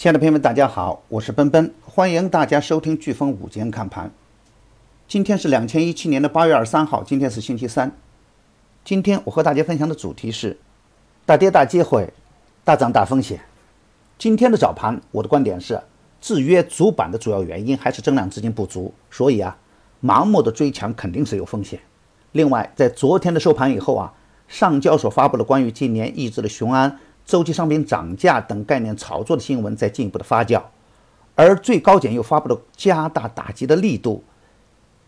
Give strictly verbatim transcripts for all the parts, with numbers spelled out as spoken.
亲爱的朋友们，大家好，我是奔奔，欢迎大家收听飓风午间看盘。今天是二零一七年的八月二十三号，今天是星期三。今天我和大家分享的主题是大跌大机会，大涨大风险。今天的早盘，我的观点是制约主板的主要原因还是增量资金不足，所以啊，盲目的追强肯定是有风险。另外，在昨天的收盘以后啊，上交所发布了关于今年抑制的雄安、周期商品涨价等概念炒作的新闻在进一步的发酵，而最高检又发布了加大打击的力度，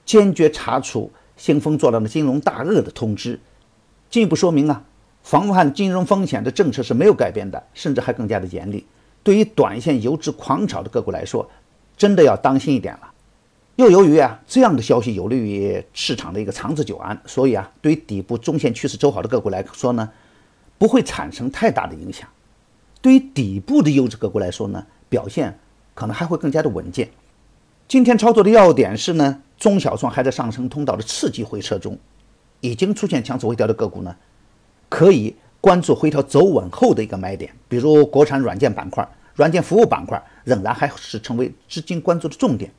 坚决查处兴风作浪的金融大鳄的通知，进一步说明啊，防范金融风险的政策是没有改变的，甚至还更加的严厉。对于短线游资狂炒的个股来说，真的要当心一点了。又由于啊这样的消息有利于市场的一个长治久安，所以啊，对于底部中线趋势走好的个股来说呢，不会产生太大的影响。对于底部的优质个股来说呢，表现可能还会更加的稳健。今天操作的要点是呢，中小创还在上升通道的刺激回撤中，已经出现强势回调的个股呢，可以关注回调走稳后的一个买点，比如国产软件板块、软件服务板块仍然还是成为资金关注的重点。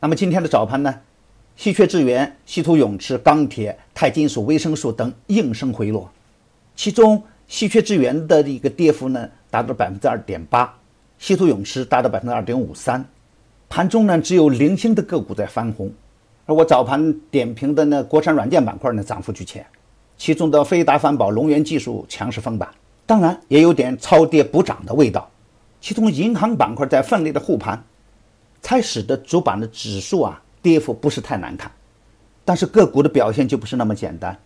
那么今天的早盘呢，稀缺资源、稀土永磁、钢铁、钛金属、维生素等应声回落，其中稀缺资源的一个跌幅呢达到 百分之二点八， 稀土永磁达到 百分之二点五三。 盘中呢只有零星的个股在翻红，而我早盘点评的呢国产软件板块呢涨幅居前，其中的飞达环保、龙源技术强势封板，当然也有点超跌补涨的味道。其中银行板块在奋力的护盘，才使得主板的指数啊跌幅不是太难看，但是个股的表现就不是那么简单。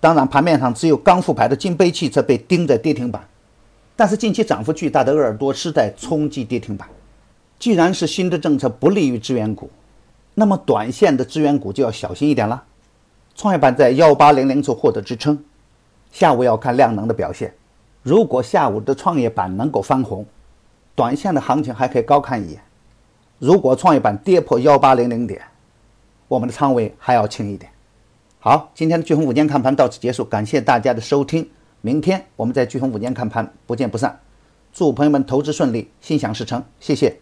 当然，盘面上只有刚复牌的金杯汽车被盯在跌停板，但是近期涨幅巨大的鄂尔多斯在冲击跌停板。既然是新的政策不利于资源股，那么短线的资源股就要小心一点了。创业板在一八零零处获得支撑，下午要看量能的表现。如果下午的创业板能够翻红，短线的行情还可以高看一眼。如果创业板跌破一八零零点，我们的仓位还要轻一点。好，今天的飓风午间看盘到此结束，感谢大家的收听。明天我们在飓风午间看盘不见不散。祝朋友们投资顺利，心想事成，谢谢。